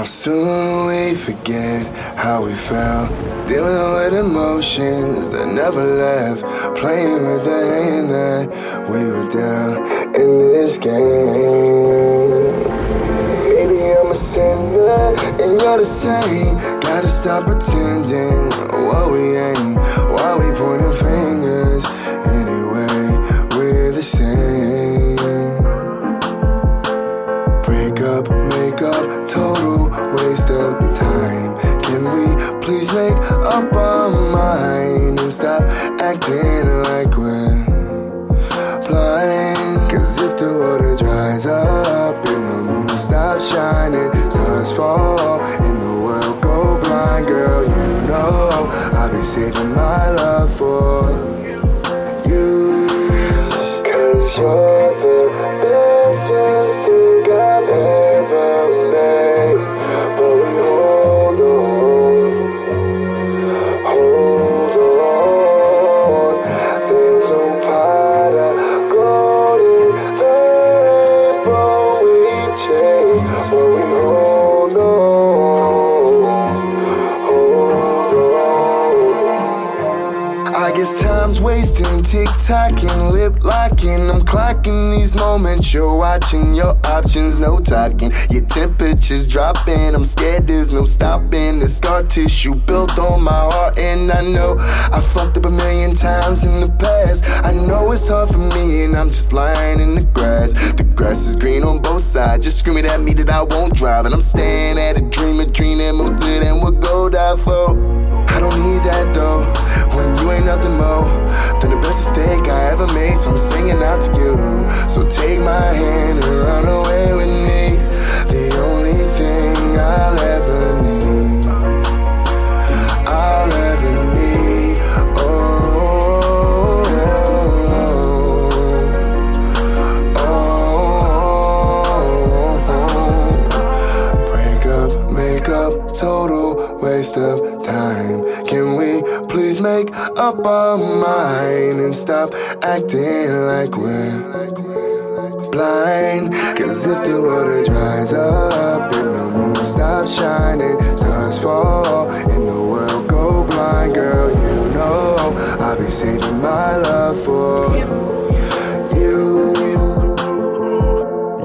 How soon we forget how we felt, dealing with emotions that never left, playing with the hand that we were dealt in this game. Baby, I'm a sinner, and you're the same. Gotta stop pretending what we ain't, while we pointing fingers. Anyway, we're the same. Break up, make up, total waste of time. Can we please make up our mind and stop acting like we're blind? Cause if the water dries up and the moon stops shining, stars fall and the world go blind. Girl, you know I'll be saving my love for you. Cause you're the best mistake I've ever made. I guess time's wasting, tick-tocking, lip-locking. I'm clocking these moments, you're watching. Your options, no talking. Your temperature's dropping, I'm scared there's no stopping. The scar tissue built on my heart, and I know I fucked up a million times in the past. I know it's hard for me, and I'm just lying in the grass. The grass is green on both sides, just screaming at me that I won't drown. And I'm staring at a dream that most of them will go die for. I don't need that though, when you ain't nothing more than the best mistake I ever made. So I'm singing out to you, so take my hand and run away with me. The only thing I'll ever need, I'll ever need. Oh, oh, oh, oh, oh. Break up, make up, total waste of time. Can we please make up our mind and stop acting like we're blind? Cause if the water dries up and the moon stops shining, stars fall and the world go blind. Girl, you know I'll be saving my love for you.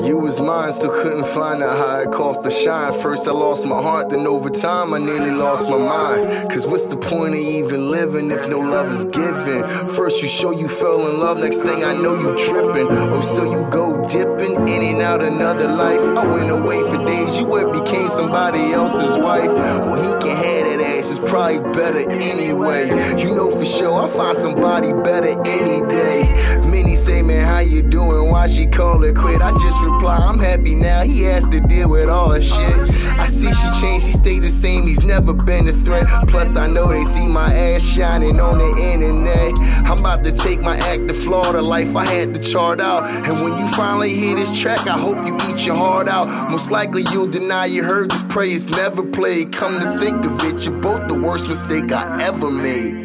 You was mine, still couldn't find out how it cost to shine. First I lost my heart, then over time I nearly lost my mind. Cause what's the point of even living if no love is given? First you show you fell in love, next thing I know you tripping. Oh, so you go dipping in and out another life. I went away for days, you went became somebody else's wife. Well, he can have that ass, it's probably better anyway. You know for sure I'll find somebody better any day. Many say, man, how you doing? Why she call it quit? I just reply, I'm happy now. He has to deal with all her shit. I see she changed, he stayed the same. He's never been a threat. Plus, I know they see my ass shining on the internet. I'm about to take my act to Florida, life I had to chart out. And when you finally hear this track, I hope you eat your heart out. Most likely you'll deny you heard this. Pray it's never played. Come to think of it, you're both the worst mistake I ever made.